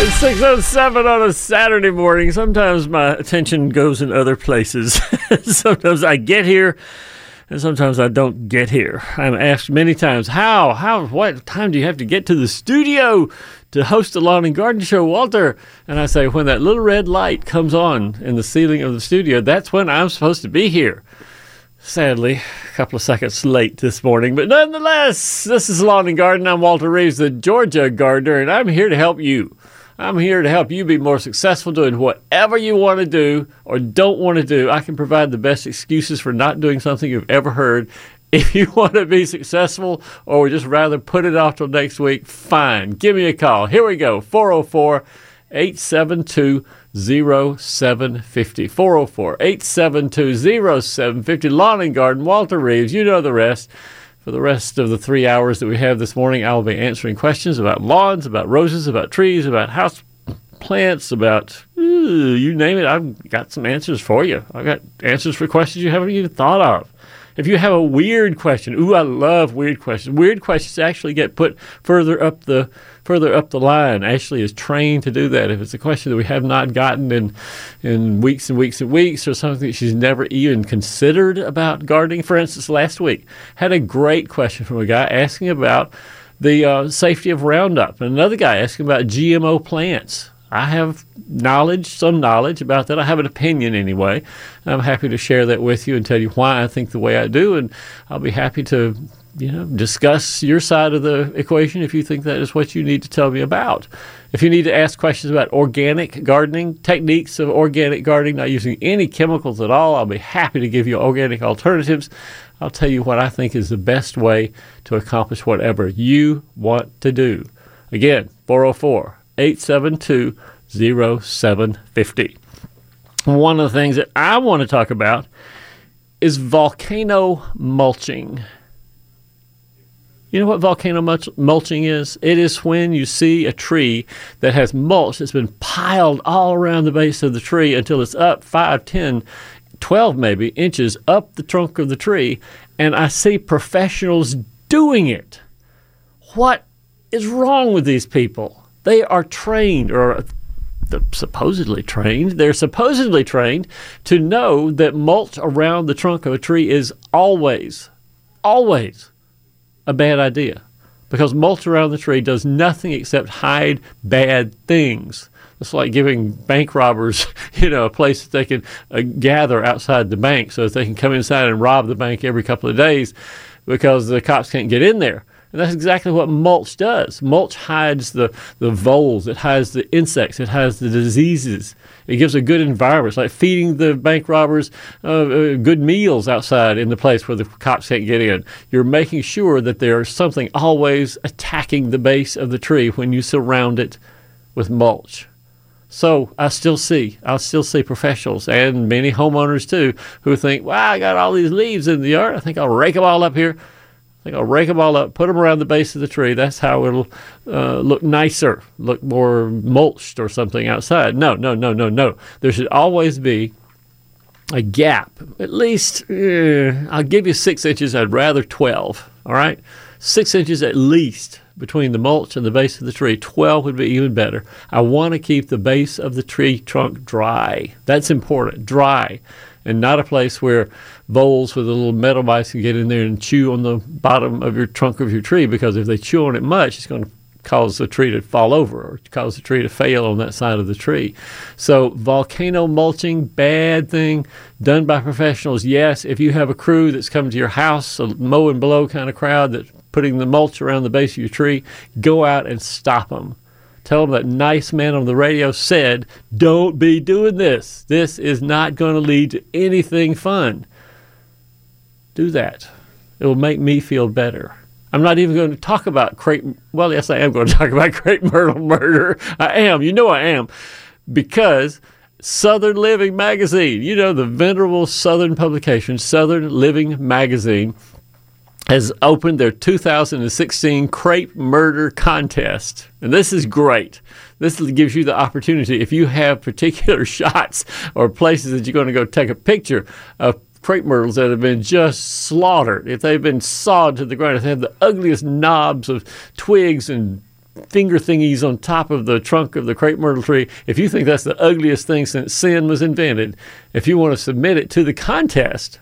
It's 6:07 on a Saturday morning. Sometimes my attention goes in other places. Sometimes I get here, and sometimes I don't get here. I'm asked many times, what time do you have to get to the studio to host the Lawn and Garden Show, Walter? And I say, when that little red light comes on in the ceiling of the studio, that's when I'm supposed to be here. Sadly, a couple of seconds late this morning, but nonetheless, this is Lawn and Garden. I'm Walter Reeves, the Georgia gardener, and I'm here to help you. I'm here to help you be more successful doing whatever you want to do or don't want to do. I can provide the best excuses for not doing something you've ever heard. If you want to be successful or would just rather put it off till next week, fine. Give me a call. Here we go, 404-872-0750. 404-872-0750. Lawn and Garden, Walter Reeves, you know the rest. For the rest of the 3 hours that we have this morning, I will be answering questions about lawns, about roses, about trees, about house plants, about you name it. I've got some answers for you. I've got answers for questions you haven't even thought of. If you have a weird question, I love weird questions. Weird questions actually get put further up the line. Ashley is trained to do that. If it's a question that we have not gotten in weeks and weeks and weeks, or something that she's never even considered about gardening. For instance, last week, had a great question from a guy asking about the safety of Roundup, and another guy asking about GMO plants. I have some knowledge about that. I have an opinion anyway. I'm happy to share that with you and tell you why I think the way I do, and I'll be happy to discuss your side of the equation if you think that is what you need to tell me about. If you need to ask questions about organic gardening, techniques of organic gardening, not using any chemicals at all, I'll be happy to give you organic alternatives. I'll tell you what I think is the best way to accomplish whatever you want to do. Again, 404-872-0750. One of the things that I want to talk about is volcano mulching. You know what volcano mulching is? It is when you see a tree that has mulch that's been piled all around the base of the tree until it's up 5, 10, 12 maybe inches up the trunk of the tree, and I see professionals doing it. What is wrong with these people? They are trained, or supposedly trained. They're supposedly trained to know that mulch around the trunk of a tree is always a bad idea, because mulch around the tree does nothing except hide bad things. It's like giving bank robbers, a place that they can gather outside the bank so that they can come inside and rob the bank every couple of days because the cops can't get in there. And that's exactly what mulch does. Mulch hides the voles. It hides the insects. It hides the diseases. It gives a good environment. It's like feeding the bank robbers good meals outside in the place where the cops can't get in. You're making sure that there's something always attacking the base of the tree when you surround it with mulch. So I still see professionals and many homeowners too who think, wow, I got all these leaves in the yard. I think I'll rake them all up here. I'll rake them all up, put them around the base of the tree. That's how it'll look nicer, look more mulched or something outside. No. There should always be a gap. At least, I'll give you 6 inches. I'd rather 12, all right? 6 inches at least between the mulch and the base of the tree. 12 would be even better. I want to keep the base of the tree trunk dry. That's important, dry. And not a place where voles with a little metal bites can get in there and chew on the bottom of your trunk of your tree, because if they chew on it much, it's going to cause the tree to fall over or cause the tree to fail on that side of the tree. So volcano mulching, bad thing, done by professionals. Yes, if you have a crew that's come to your house, a mow and blow kind of crowd that's putting the mulch around the base of your tree, go out and stop them. Tell them that nice man on the radio said, don't be doing this. This is not going to lead to anything fun. Do that. It will make me feel better. I'm not even going to talk about crepe. Well, yes, I am going to talk about crepe myrtle murder. I am. You know I am. because Southern Living magazine, you know, the venerable Southern publication, Southern Living magazine, has opened their 2016 Crepe Murder Contest. And this is great. This gives you the opportunity, if you have particular shots or places that you're going to go take a picture of crepe myrtles that have been just slaughtered, if they've been sawed to the ground, if they have the ugliest knobs of twigs and finger thingies on top of the trunk of the crepe myrtle tree, if you think that's the ugliest thing since sin was invented, if you want to submit it to the contest,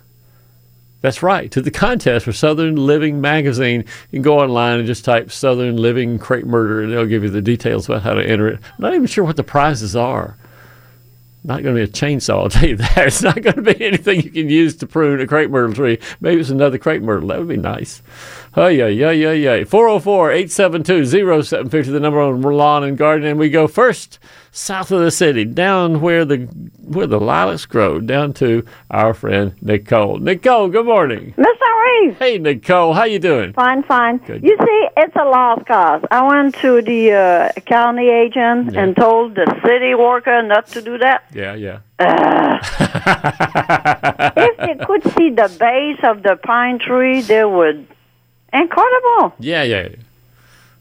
that's right, to the contest for Southern Living magazine, you can go online and just type Southern Living Crepe Murder, and they'll give you the details about how to enter it. I'm not even sure what the prizes are. Not going to be a chainsaw, I'll tell you that. It's not going to be anything you can use to prune a crepe myrtle tree. Maybe it's another crepe myrtle. That would be nice. Oh, yeah. 404-872-0750, the number on Lawn and Garden. And we go first south of the city, down where the lilacs grow, down to our friend Nicole. Nicole, good morning. Mr. Reeves. Hey, Nicole. How you doing? Fine. Good. You see, it's a lost cause. I went to the county agent and told the city worker not to do that. Yeah. If you could see the base of the pine tree, they would. Incredible. Yeah.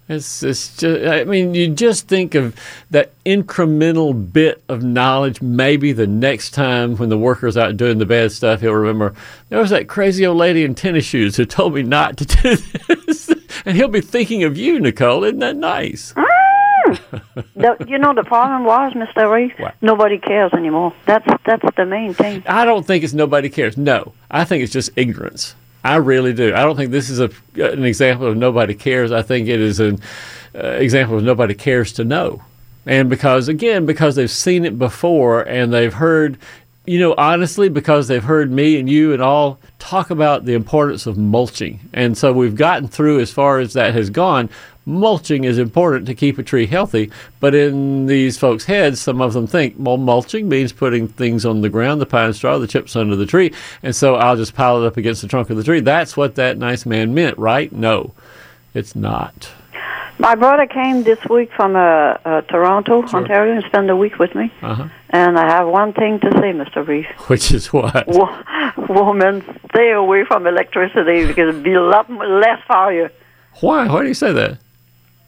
It's just, I mean, you just think of that incremental bit of knowledge. Maybe the next time when the worker's out doing the bad stuff, he'll remember, there was that crazy old lady in tennis shoes who told me not to do this. And he'll be thinking of you, Nicole. Isn't that nice? You know, the problem was, Mr. Reeves, nobody cares anymore. That's the main thing. I don't think it's nobody cares. No, I think it's just ignorance. I really do. I don't think this is an example of nobody cares. I think it is an example of nobody cares to know. And because they've seen it before and they've heard, you know, honestly, because they've heard me and you and all talk about the importance of mulching. And so we've gotten through as far as that has gone. Mulching is important to keep a tree healthy, but in these folks' heads, some of them think, well, mulching means putting things on the ground, the pine straw, the chips under the tree, and so I'll just pile it up against the trunk of the tree. That's what that nice man meant, right? No, it's not. My brother came this week from Toronto, Ontario, and spent a week with me. And I have one thing to say, Mr. Reeves. Which is what? Woman, stay away from electricity because it'll be a lot less fire. Why? Why do you say that?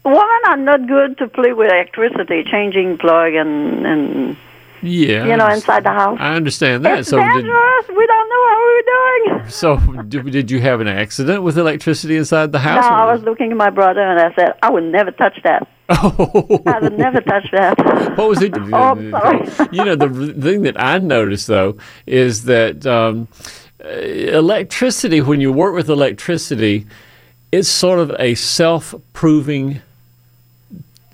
Women are not good to play with electricity, changing plug and you know, inside the house. I understand that. It's so dangerous. We don't know what we're doing. So did you have an accident with electricity inside the house? No, I was looking at my brother and I said, I would never touch that. Oh. I would never touch that. What was it? Oh, sorry. You know, the thing that I noticed, though, is that electricity, when you work with electricity, it's sort of a self-proving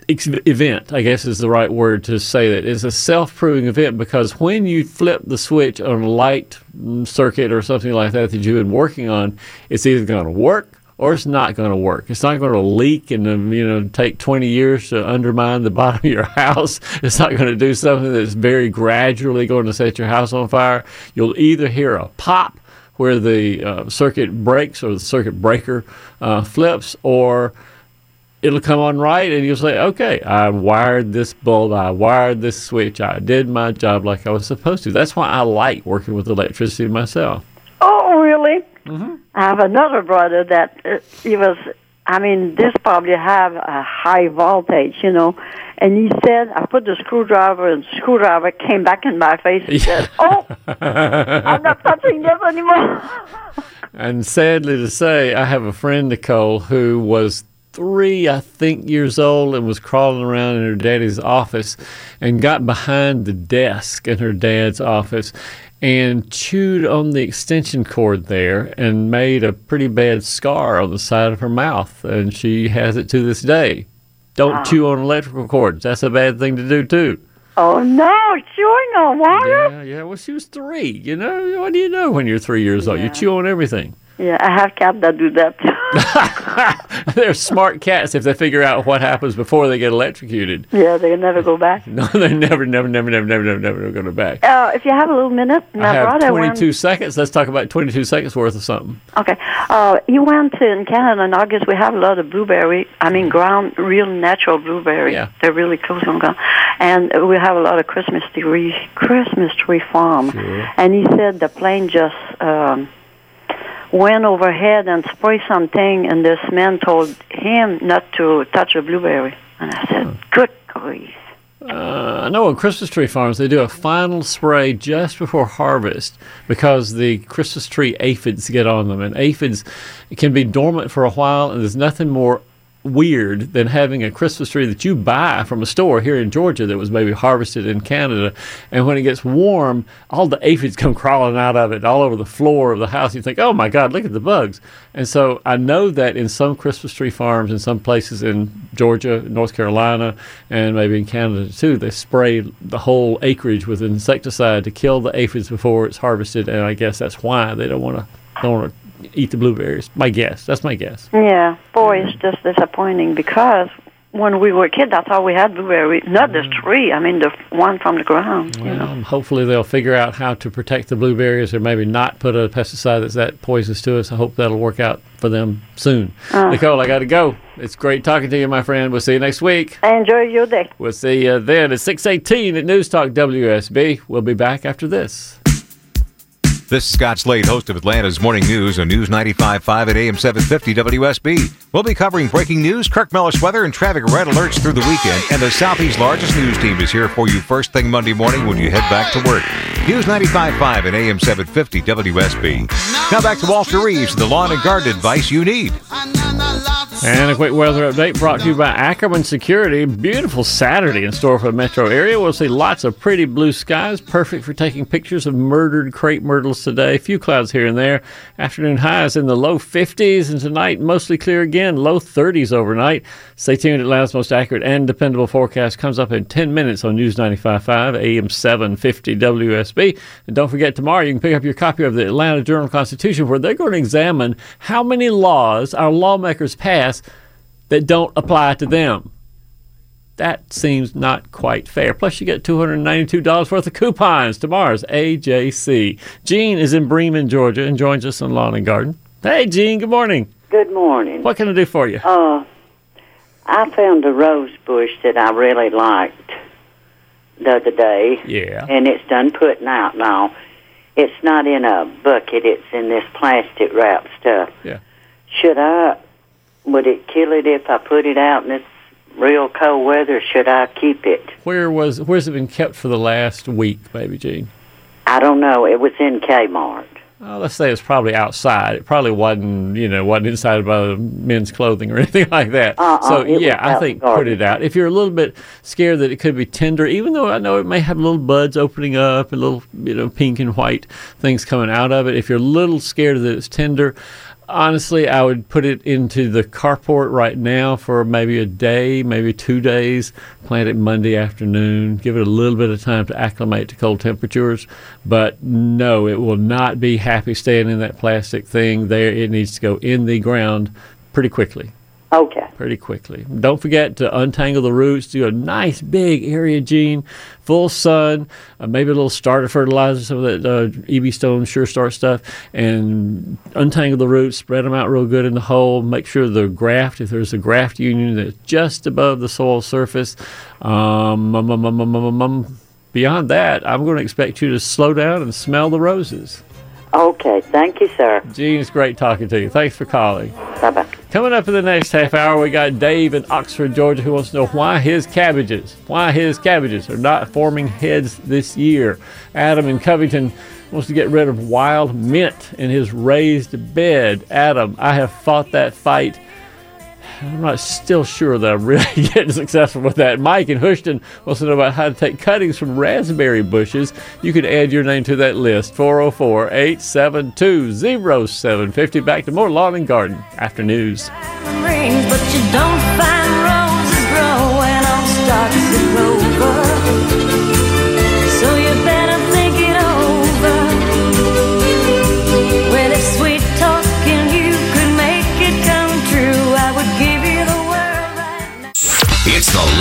event, I guess is the right word to say that. It's a self-proving event because when you flip the switch on a light circuit or something like that you've been working on, it's either going to work or it's not going to work. It's not going to leak and take 20 years to undermine the bottom of your house. It's not going to do something that's very gradually going to set your house on fire. You'll either hear a pop where the circuit breaks or the circuit breaker flips, or it'll come on right and you'll say, okay, I wired this bulb, I wired this switch, I did my job like I was supposed to. That's why I like working with electricity myself. Oh, really? Mm-hmm. I have another brother that this probably have a high voltage, you know. And he said, I put the screwdriver, and the screwdriver came back in my face and said, oh, I'm not touching this anymore. And sadly to say, I have a friend, Nicole, who was 3, I think, years old and was crawling around in her daddy's office and got behind the desk in her dad's office and chewed on the extension cord there and made a pretty bad scar on the side of her mouth. And she has it to this day. Don't chew on electrical cords. That's a bad thing to do, too. Oh, no, chewing on wire? Yeah. Well, she was 3, you know. What do you know when you're 3 years old? You chew on everything. Yeah, I have cats that do that, too. They're smart cats if they figure out what happens before they get electrocuted. Yeah, they can never go back. No, they never going to go back. If you have a little minute. I have 22 seconds. Let's talk about 22 seconds worth of something. Okay. You went to, in Canada in August, we have a lot of blueberry. I mean, ground, real natural blueberry. Yeah. They're really close on ground. And we have a lot of Christmas tree farm. Sure. And he said the plane just... went overhead and sprayed something, and this man told him not to touch a blueberry. And I said, good grief. I know on Christmas tree farms, they do a final spray just before harvest because the Christmas tree aphids get on them. And aphids can be dormant for a while, and there's nothing more weird than having a Christmas tree that you buy from a store here in Georgia that was maybe harvested in Canada, and when it gets warm, all the aphids come crawling out of it all over the floor of the house. You think, oh my God, look at the bugs. And so I know that in some Christmas tree farms in some places in Georgia, North Carolina, and maybe in Canada too, they spray the whole acreage with insecticide to kill the aphids before it's harvested, and I guess that's why they don't want to eat the blueberries. My guess. That's my guess. Yeah. Boy, it's just disappointing because when we were kids, that's all we had blueberry. Not the tree. I mean, the one from the ground. Well, you know. Hopefully they'll figure out how to protect the blueberries or maybe not put a pesticide that's that poisonous to us. I hope that'll work out for them soon. Nicole, I got to go. It's great talking to you, my friend. We'll see you next week. Enjoy your day. We'll see you then at 6:18 at News Talk WSB. We'll be back after this. This is Scott Slade, host of Atlanta's Morning News on News 95.5 at AM 750 WSB. We'll be covering breaking news, Kirk Mellish weather, and traffic red alerts through the weekend. And the Southeast's largest news team is here for you first thing Monday morning when you head back to work. News 95.5 at AM 750 WSB. Now back to Walter Reeves, the lawn and garden advice you need. And a quick weather update brought to you by Ackerman Security. Beautiful Saturday in store for the metro area. We'll see lots of pretty blue skies, perfect for taking pictures of murdered crepe myrtles today. A few clouds here and there. Afternoon highs in the low 50s, and tonight mostly clear again, low 30s overnight. Stay tuned. Atlanta's most accurate and dependable forecast comes up in 10 minutes on News 95.5, AM 750 WSB. And don't forget, tomorrow you can pick up your copy of the Atlanta Journal-Constitution, where they're going to examine how many laws our lawmakers pass that don't apply to them. That seems not quite fair. Plus, you get $292 worth of coupons. Tomorrow's AJC. Gene is in Bremen, Georgia, and joins us on Lawn and Garden. Hey, Gene, good morning. Good morning. What can I do for you? I found a rose bush that I really liked the other day. Yeah. And it's done putting out now. It's not in a bucket. It's in this plastic wrap stuff. Yeah. Would it kill it if I put it out in this real cold weather? Should I keep it? Where's it been kept for the last week, Baby Jean? I don't know. It was in Kmart. Let's say it's probably outside. It probably wasn't inside by the men's clothing or anything like that. So, yeah, I think put it out. If you're a little bit scared that it could be tender, even though I know it may have little buds opening up and little, pink and white things coming out of it, if you're a little scared that it's tender, honestly, I would put it into the carport right now for maybe a day, maybe 2 days. Plant it Monday afternoon. Give it a little bit of time to acclimate to cold temperatures. But no, it will not be happy staying in that plastic thing there. It needs to go in the ground pretty quickly. Okay. Pretty quickly. Don't forget to untangle the roots. Do a nice big area, Gene. Full sun, maybe a little starter fertilizer, some of that EB stone Sure Start stuff, and untangle the roots, spread them out real good in the hole. Make sure the graft, if there's a graft union that's just above the soil surface. Beyond that, I'm going to expect you to slow down and smell the roses. Okay, thank you, sir. Gene, it's great talking to you. Thanks for calling. Bye-bye. Coming up in the next half hour, we got Dave in Oxford, Georgia, who wants to know why his cabbages are not forming heads this year. Adam in Covington wants to get rid of wild mint in his raised bed. Adam, I have fought that fight. I'm not still sure that I'm really getting successful with that. Mike in Houston wants to know about how to take cuttings from raspberry bushes. You can add your name to that list, 404-872-0750. Back to more Lawn and Garden after news. But you don't find roses growing on stalks that grow over. So you better think it over. With a sweet talking, you could make it come true. I would give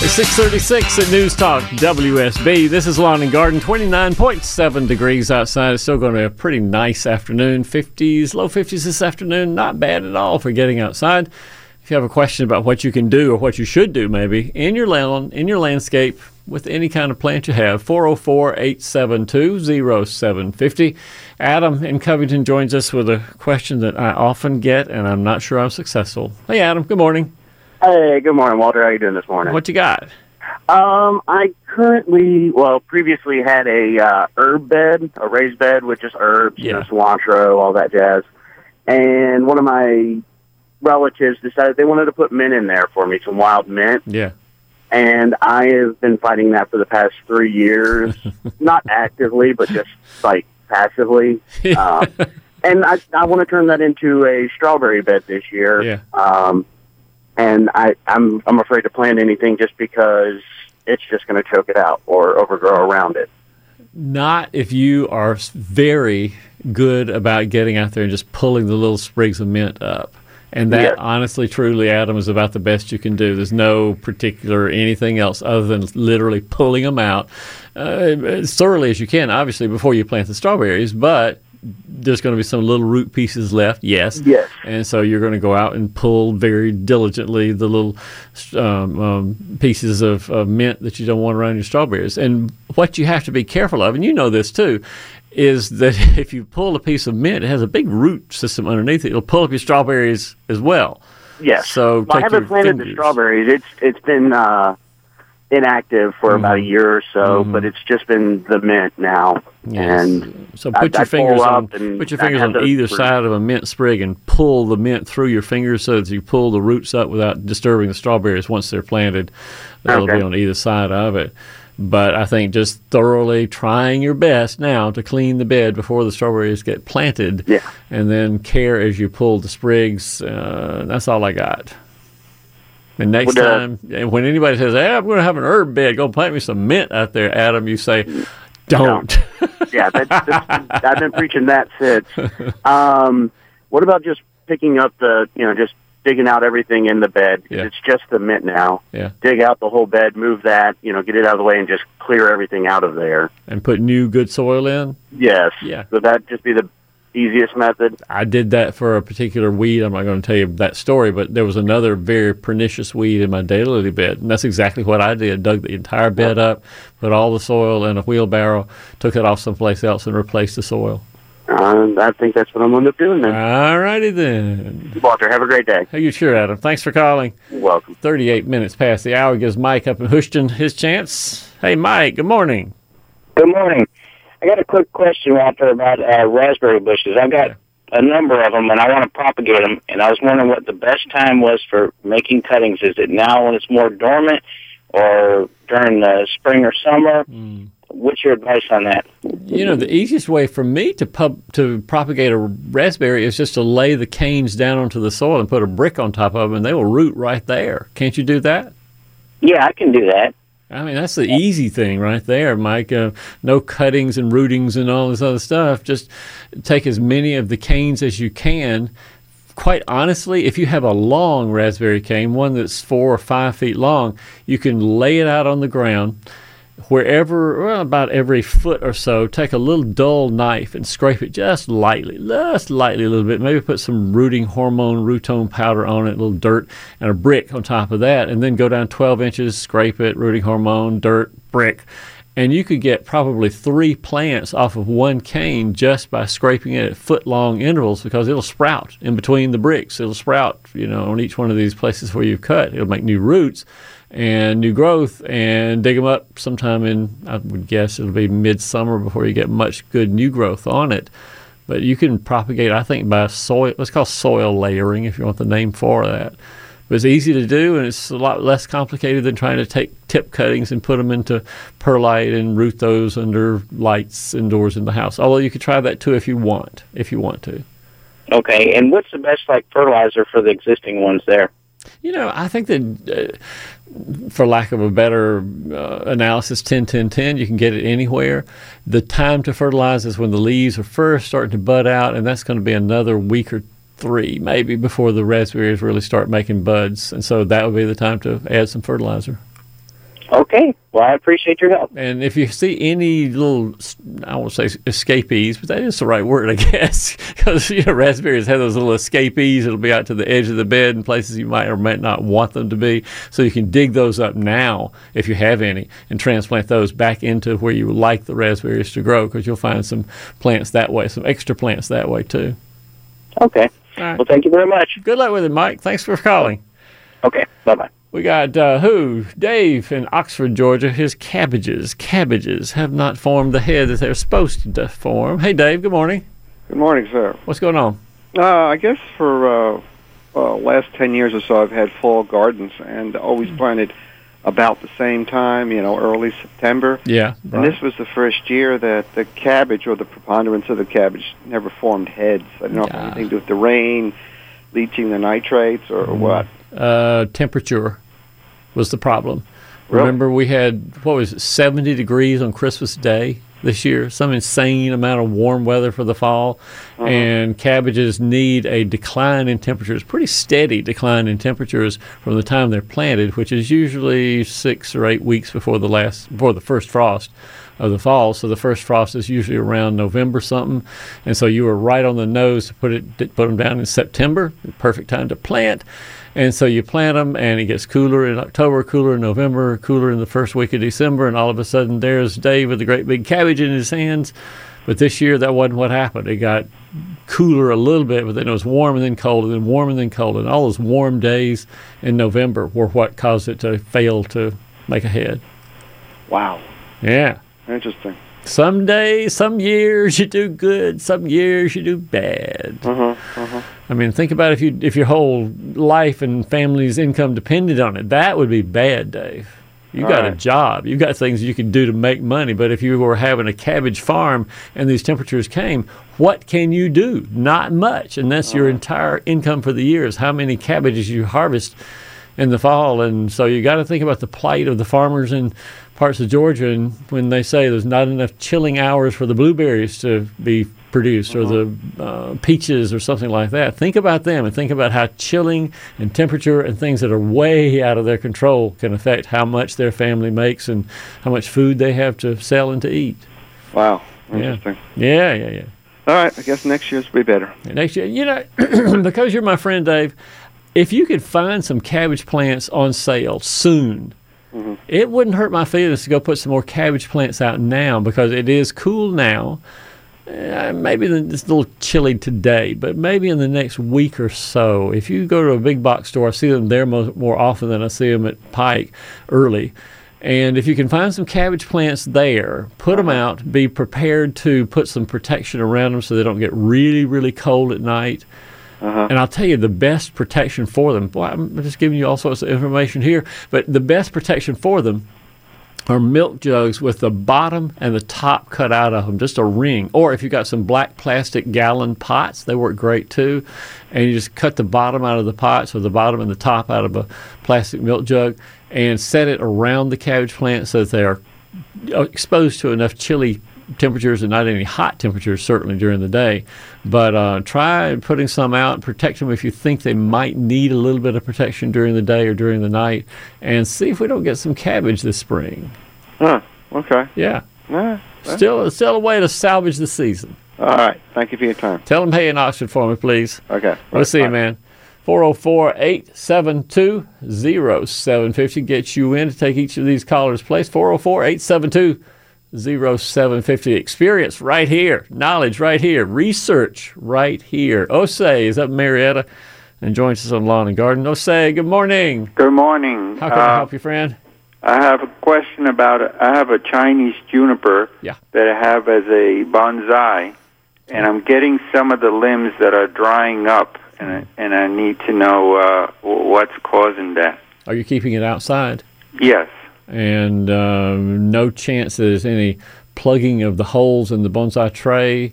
It's 6:36 at News Talk WSB. This is Lawn and Garden. 29.7 degrees outside. It's still going to be a pretty nice afternoon. 50s, low 50s this afternoon. Not bad at all for getting outside. If you have a question about what you can do or what you should do maybe in your lawn, in your landscape, with any kind of plant you have, 404-872-0750. Adam in Covington joins us with a question that I often get, and I'm not sure I'm successful. Hey, Adam. Good morning. Hey, good morning, Walter. How you doing this morning? What you got? I previously had a herb bed, a raised bed with just herbs, yeah, cilantro, all that jazz. And one of my relatives decided they wanted to put mint in there for me, some wild mint. Yeah. And I have been fighting that for the past 3 years, not actively, but just like passively. And I want to turn that into a strawberry bed this year. Yeah. And I'm afraid to plant anything just because it's just going to choke it out or overgrow around it. Not if you are very good about getting out there and just pulling the little sprigs of mint up. And that, honestly, truly, Adam, is about the best you can do. There's no particular anything else other than literally pulling them out as thoroughly as you can, obviously, before you plant the strawberries. But there's going to be some little root pieces left, yes. And so you're going to go out and pull very diligently the little pieces of mint that you don't want around your strawberries. And what you have to be careful of, and you know this too, is that if you pull a piece of mint, it has a big root system underneath it. It'll pull up your strawberries as well. Yes. So well, I haven't planted the strawberries. It's been inactive for about a year or so, but it's just been the mint now. Yes. And so put your fingers on either side of a mint sprig and pull the mint through your fingers so that you pull the roots up without disturbing the strawberries once they're planted. They'll be on either side of it. But I think just thoroughly trying your best now to clean the bed before the strawberries get planted, and then care as you pull the sprigs. That's all I got. And next time, when anybody says, hey, I'm going to have an herb bed, go plant me some mint out there, Adam, you say, don't. Yeah, I've been preaching that since. What about just picking up just digging out everything in the bed? Yeah. It's just the mint now. Yeah. Dig out the whole bed, move that, get it out of the way and just clear everything out of there. And put new good soil in? Yes. Yeah. So that'd just be the easiest method. I did that for a particular weed. I'm not going to tell you that story, but there was another very pernicious weed in my daylily bed, and that's exactly what I did. Dug the entire bed up, put all the soil in a wheelbarrow, took it off someplace else, and replaced the soil. I think that's what I'm going to end up doing then. All righty then. Walter, have a great day. Oh, you sure, Adam. Thanks for calling. You're welcome. 38 minutes past the hour gives Mike up in Houston his chance. Hey, Mike, good morning. Good morning. I got a quick question, Walter, about raspberry bushes. I've got a number of them, and I want to propagate them, and I was wondering what the best time was for making cuttings. Is it now when it's more dormant or during the spring or summer? Mm. What's your advice on that? The easiest way for me to propagate a raspberry is just to lay the canes down onto the soil and put a brick on top of them, and they will root right there. Can't you do that? Yeah, I can do that. I mean, that's the easy thing right there, Mike. No cuttings and rootings and all this other stuff. Just take as many of the canes as you can. Quite honestly, if you have a long raspberry cane, one that's 4 or 5 feet long, you can lay it out on the ground. About every foot or so, take a little dull knife and scrape it just lightly a little bit. Maybe put some rooting hormone, Rootone powder on it, a little dirt, and a brick on top of that. And then go down 12 inches, scrape it, rooting hormone, dirt, brick. And you could get probably 3 plants off of one cane just by scraping it at foot-long intervals, because it'll sprout in between the bricks. It'll sprout, on each one of these places where you've cut. It'll make new roots and new growth, and dig them up sometime I would guess it'll be midsummer before you get much good new growth on it. But you can propagate, I think, by soil. Let's call soil layering, if you want the name for that. But it's easy to do, and it's a lot less complicated than trying to take tip cuttings and put them into perlite and root those under lights indoors in the house. Although you could try that too if you want to. Okay, and what's the best like fertilizer for the existing ones there? You know, I think that, for lack of a better analysis, 10-10-10, you can get it anywhere. The time to fertilize is when the leaves are first starting to bud out, and that's going to be another week or three, maybe, before the raspberries really start making buds. And so that would be the time to add some fertilizer. Okay. Well, I appreciate your help. And if you see any little, I won't say escapees, but that is the right word, I guess, because you know, raspberries have those little escapees. It'll be out to the edge of the bed in places you might or might not want them to be. So you can dig those up now, if you have any, and transplant those back into where you would like the raspberries to grow, because you'll find some plants that way, some extra plants that way, too. Okay. All right. Well, thank you very much. Good luck with it, Mike. Thanks for calling. Okay. Bye-bye. We got Dave in Oxford, Georgia. His cabbages have not formed the head that they're supposed to form. Hey, Dave, good morning. Good morning, sir. What's going on? I guess for last 10 years or so, I've had fall gardens and always planted about the same time, you know, early September. Yeah. Right. And this was the first year that the cabbage, or the preponderance of the cabbage, never formed heads. I don't know if it had anything to do with the rain, leaching the nitrates, or what. Temperature was the problem. Really? Remember, we had, what was it, 70 degrees on Christmas Day this year, some insane amount of warm weather for the fall, and cabbages need a decline in temperatures, pretty steady decline in temperatures from the time they're planted, which is usually 6 or 8 weeks before the first frost of the fall. So the first frost is usually around November something, and so you were right on the nose to put them down in September, the perfect time to plant. And so you plant them, and it gets cooler in October, cooler in November, cooler in the first week of December, and all of a sudden there's Dave with a great big cabbage in his hands. But this year, that wasn't what happened. It got cooler a little bit, but then it was warm and then cold, and then warm and then cold, and all those warm days in November were what caused it to fail to make a head. Wow. Yeah. Interesting. Some days, some years you do good, some years you do bad. I mean, think about if your whole life and family's income depended on it. That would be bad, Dave. You got a job. You got things you can do to make money. But if you were having a cabbage farm and these temperatures came, what can you do? Not much. And that's your entire income for the year, is how many cabbages you harvest in the fall. And so you got to think about the plight of the farmers in parts of Georgia, and when they say there's not enough chilling hours for the blueberries to be produced, or the peaches or something like that. Think about them, and think about how chilling and temperature and things that are way out of their control can affect how much their family makes and how much food they have to sell and to eat. Wow. Interesting. Yeah. All right. I guess next year's will be better. Next year, you know, because you're my friend, Dave, if you could find some cabbage plants on sale soon, it wouldn't hurt my feelings to go put some more cabbage plants out now, because it is cool now. Maybe it's a little chilly today, but maybe in the next week or so, if you go to a big box store, I see them there more often than I see them at Pike early. And if you can find some cabbage plants there, put them out, be prepared to put some protection around them so they don't get really, really cold at night. And I'll tell you the best protection for them. Boy, I'm just giving you all sorts of information here. But the best protection for them are milk jugs with the bottom and the top cut out of them, just a ring. Or if you've got some black plastic gallon pots, they work great too. And you just cut the bottom out of the pots, or the bottom and the top out of a plastic milk jug, and set it around the cabbage plant so that they are exposed to enough chilly temperatures, and not any hot temperatures certainly during the day, but try putting some out and protect them if you think they might need a little bit of protection during the day or during the night, and see if we don't get some cabbage this spring. Okay. Yeah. Still a way to salvage the season. All right. Thank you for your time. Tell them hey in Oxford for me, please. Okay. We'll see you, man. 404-872-0750 gets you in to take each of these callers' place. 404-872-0750. Experience right here, knowledge right here, research right here. Osei is up in Marietta and joins us on Lawn and Garden. Osei, good morning. Good morning. How can I help you, friend? I have a question about I have a Chinese juniper that I have as a bonsai, and I'm getting some of the limbs that are drying up, and I need to know what's causing that. Are you keeping it outside? Yes. And no chance there's any plugging of the holes in the bonsai tray?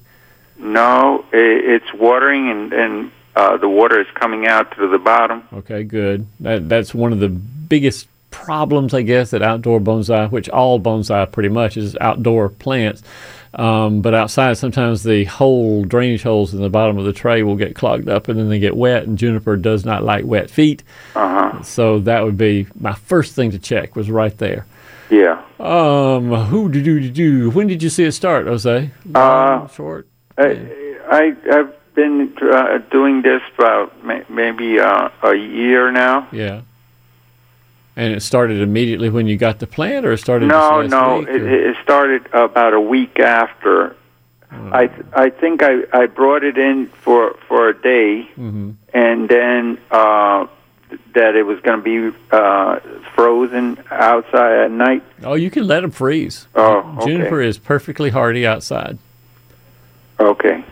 No, it's watering, and the water is coming out to the bottom. Okay, good. That's one of the biggest problems, I guess, at outdoor bonsai, which all bonsai pretty much is outdoor plants. But outside, sometimes the hole, drainage holes in the bottom of the tray will get clogged up, and then they get wet, and juniper does not like wet feet. Uh-huh. So that would be my first thing to check was right there. Yeah. When did you see it start, Osei? Short? I've been doing this about maybe a year now. Yeah. And it started immediately when you got the plant, or it started? No, it started about a week after. Oh. I think I brought it in for a day, mm-hmm. and then that it was going to be frozen outside at night. Oh, you can let them freeze. Oh, okay. Juniper is perfectly hardy outside. Okay.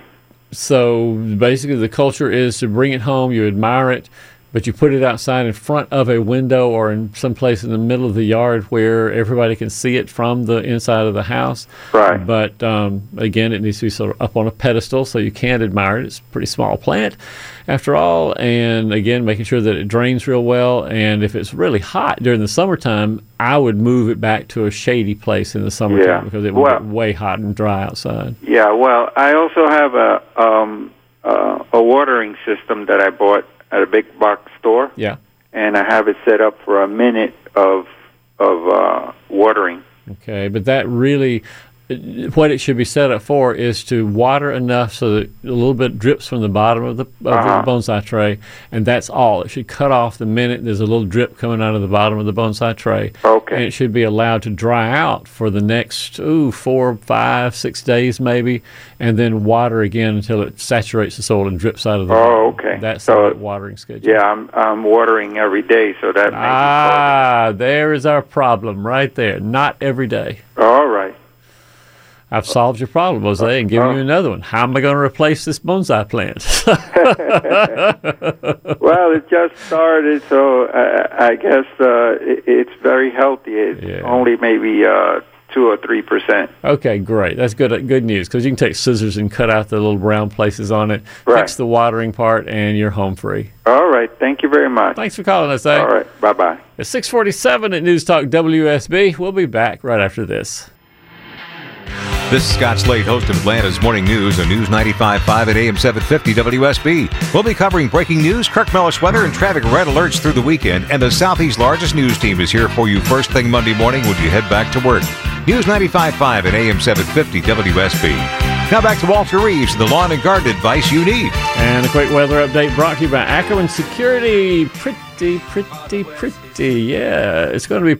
So basically, the culture is to bring it home. You admire it. But you put it outside in front of a window or in some place in the middle of the yard where everybody can see it from the inside of the house. Right. But, again, it needs to be sort of up on a pedestal so you can't admire it. It's a pretty small plant after all. And, again, making sure that it drains real well. And if it's really hot during the summertime, I would move it back to a shady place in the summertime because it will get way hot and dry outside. Yeah, well, I also have a watering system that I bought at a big box store, yeah, and I have it set up for a minute of watering. Okay, but that really, what it should be set up for is to water enough so that a little bit drips from the bottom of the bonsai tray, and that's all. It should cut off the minute there's a little drip coming out of the bottom of the bonsai tray. Okay. And it should be allowed to dry out for the next 4, 5, 6 days maybe, and then water again until it saturates the soil and drips out of the bottom. Okay. That's the watering schedule. Yeah, I'm watering every day, so that makes it harder. There is our problem right there. Not every day. All right. I've solved your problem, Osei, and given you another one. How am I going to replace this bonsai plant? Well, it just started, so I guess it's very healthy. It's only maybe 2 or 3%. Okay, great. That's good news, because you can take scissors and cut out the little brown places on it, fix the watering part, and you're home free. All right. Thank you very much. Thanks for calling us, All right. Bye-bye. It's 6:47 at News Talk WSB. We'll be back right after this. This is Scott Slade, host of Atlanta's Morning News on News 95.5 at AM 750 WSB. We'll be covering breaking news, Kirk Mellish weather, and traffic red alerts through the weekend. And the Southeast's largest news team is here for you first thing Monday morning when you head back to work. News 95.5 at AM 750 WSB. Now back to Walter Reeves, the lawn and garden advice you need. And a quick weather update brought to you by Ackerman Security. Pretty. Yeah, it's going to be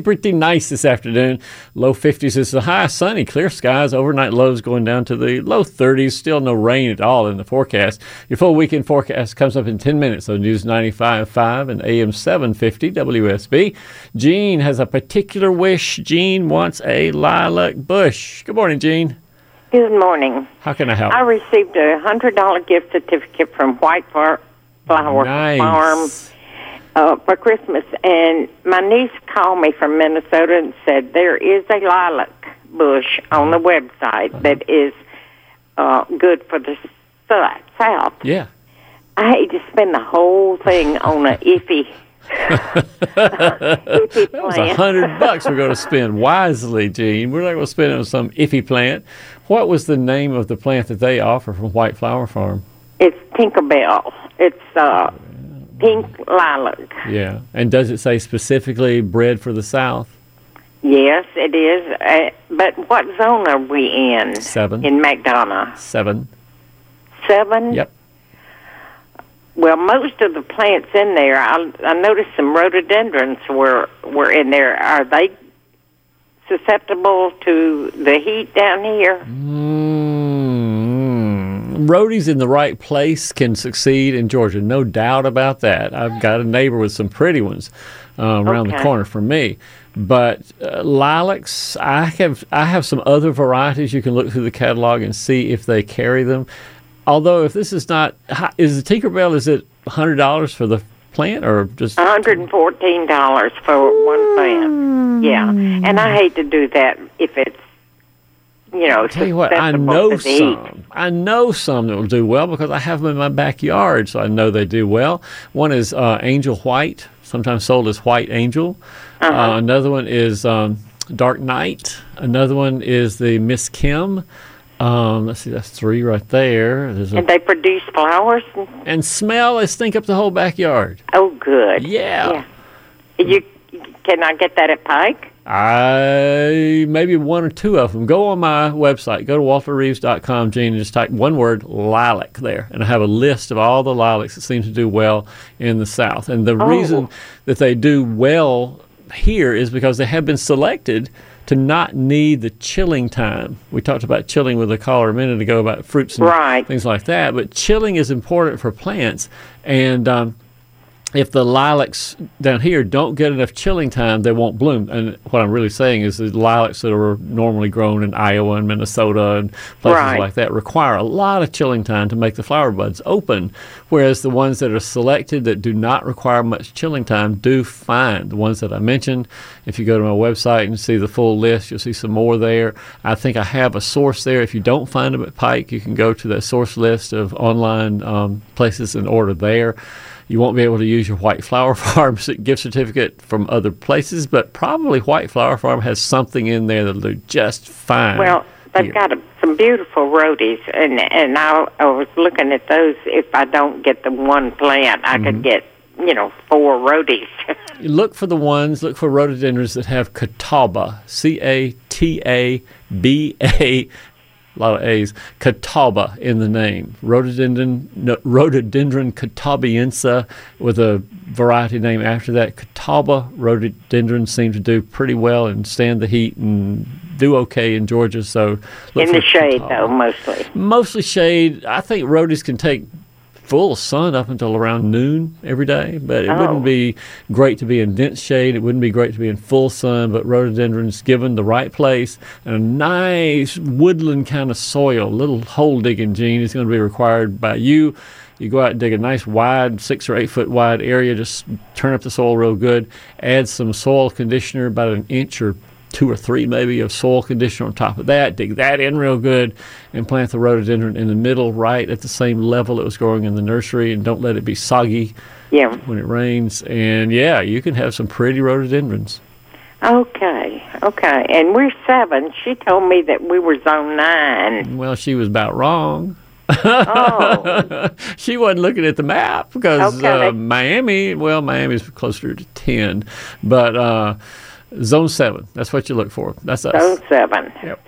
pretty nice this afternoon. Low 50s is the high, sunny, clear skies. Overnight lows going down to the low 30s. Still no rain at all in the forecast. Your full weekend forecast comes up in 10 minutes on News 95.5 and AM 750 WSB. Gene has a particular wish. Gene wants a lilac bush. Good morning, Gene. Good morning. How can I help? I received a $100 gift certificate from White Flower Farm. For Christmas, and my niece called me from Minnesota and said there is a lilac bush on the website that is good for the South. Yeah. I hate to spend the whole thing on an iffy iffy plant. That was $100 we're going to spend wisely, Gene. We're not going to spend it on some iffy plant. What was the name of the plant that they offer from White Flower Farm? It's Tinkerbell. It's pink lilac. Yeah. And does it say specifically bred for the South? Yes, it is. But what zone are we in? 7. In McDonough. 7. 7? Yep. Well, most of the plants in there, I noticed some rhododendrons were in there. Are they susceptible to the heat down here? Rhodies in the right place can succeed in Georgia, no doubt about that. I've got a neighbor with some pretty ones around the corner from me. But lilacs, I have some other varieties. You can look through the catalog and see if they carry them. Although if this is not, is the Tinkerbell, is it $100 for the plant or just $114 for one plant? Yeah, and I hate to do that if it's you know, tell you what, I know some. I know some that will do well because I have them in my backyard, so I know they do well. One is Angel White, sometimes sold as White Angel. Uh-huh. Another one is Dark Knight. Another one is the Miss Kim. Let's see, that's three right there. And they produce flowers? And smell and stink up the whole backyard. Oh, good. Yeah. Can I get that at Pike? Maybe one or two of them. Go on my website. Go to walterreeves.com, Gene, and just type one word, lilac, there. And I have a list of all the lilacs that seem to do well in the South. And the reason that they do well here is because they have been selected to not need the chilling time. We talked about chilling with a caller a minute ago about fruits and things like that. But chilling is important for plants. And if the lilacs down here don't get enough chilling time, they won't bloom. And what I'm really saying is the lilacs that are normally grown in Iowa and Minnesota and places like that require a lot of chilling time to make the flower buds open, whereas the ones that are selected that do not require much chilling time do fine. The ones that I mentioned, if you go to my website and see the full list, you'll see some more there. I think I have a source there. If you don't find them at Pike, you can go to that source list of online places and order there. You won't be able to use your White Flower Farm gift certificate from other places, but probably White Flower Farm has something in there that'll do just fine. Well, they've got some beautiful rhodies, and I was looking at those. If I don't get the one plant, I could get, you know, four rhodies. Look for rhododendrons that have Catawba, C-A-T-A-B-A, a lot of A's, Catawba in the name. Rhododendron Catawbiensis with a variety name after that. Catawba rhododendrons seem to do pretty well and stand the heat and do okay in Georgia. So in the shade, though, mostly. Mostly shade. I think rhodies can take full sun up until around noon every day, but it wouldn't be great to be in dense shade. It wouldn't be great to be in full sun, but rhododendrons, given the right place and a nice woodland kind of soil, little hole digging, Gene, is going to be required by you. You go out and dig a nice wide, 6 or 8 foot wide area, just turn up the soil real good, add some soil conditioner, about an inch or 2 or 3 maybe of soil conditioner on top of that, dig that in real good, and plant the rhododendron in the middle right at the same level it was growing in the nursery, and don't let it be soggy when it rains. And, yeah, you can have some pretty rhododendrons. Okay. And we're 7. She told me that we were zone 9. Well, she was about wrong. She wasn't looking at the map because Miami's closer to 10. But, Zone 7. That's what you look for. That's us. Zone 7. Yep.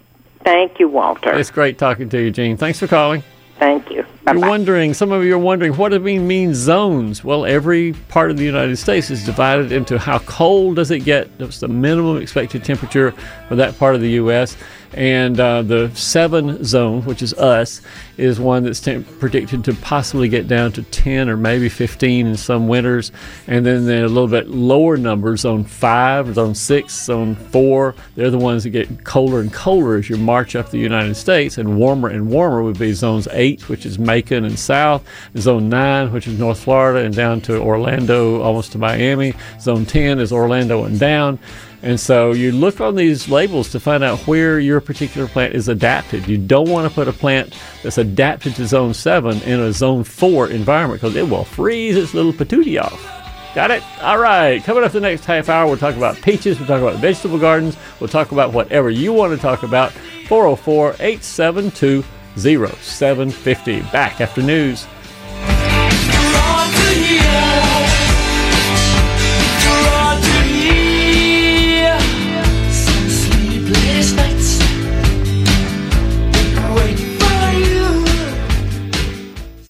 Thank you, Walter. It's great talking to you, Gene. Thanks for calling. Thank you. Bye-bye. Some of you are wondering, what do we mean zones? Well, every part of the United States is divided into how cold does it get. That's the minimum expected temperature for that part of the U.S. And the 7 zone, which is us, is one that's predicted to possibly get down to 10 or maybe 15 in some winters. And then there are a little bit lower numbers, zone 5, zone 6, zone 4. They're the ones that get colder and colder as you march up the United States. And warmer would be zones 8, which is Macon and south, zone 9, which is North Florida and down to Orlando, almost to Miami. Zone 10 is Orlando and down. And so you look on these labels to find out where your particular plant is adapted. You don't want to put a plant that's adapted to zone 7 in a zone 4 environment because it will freeze its little patootie off. Got it? All right. Coming up the next half hour, we'll talk about peaches. We'll talk about vegetable gardens. We'll talk about whatever you want to talk about. 404-872-0750. Back after news.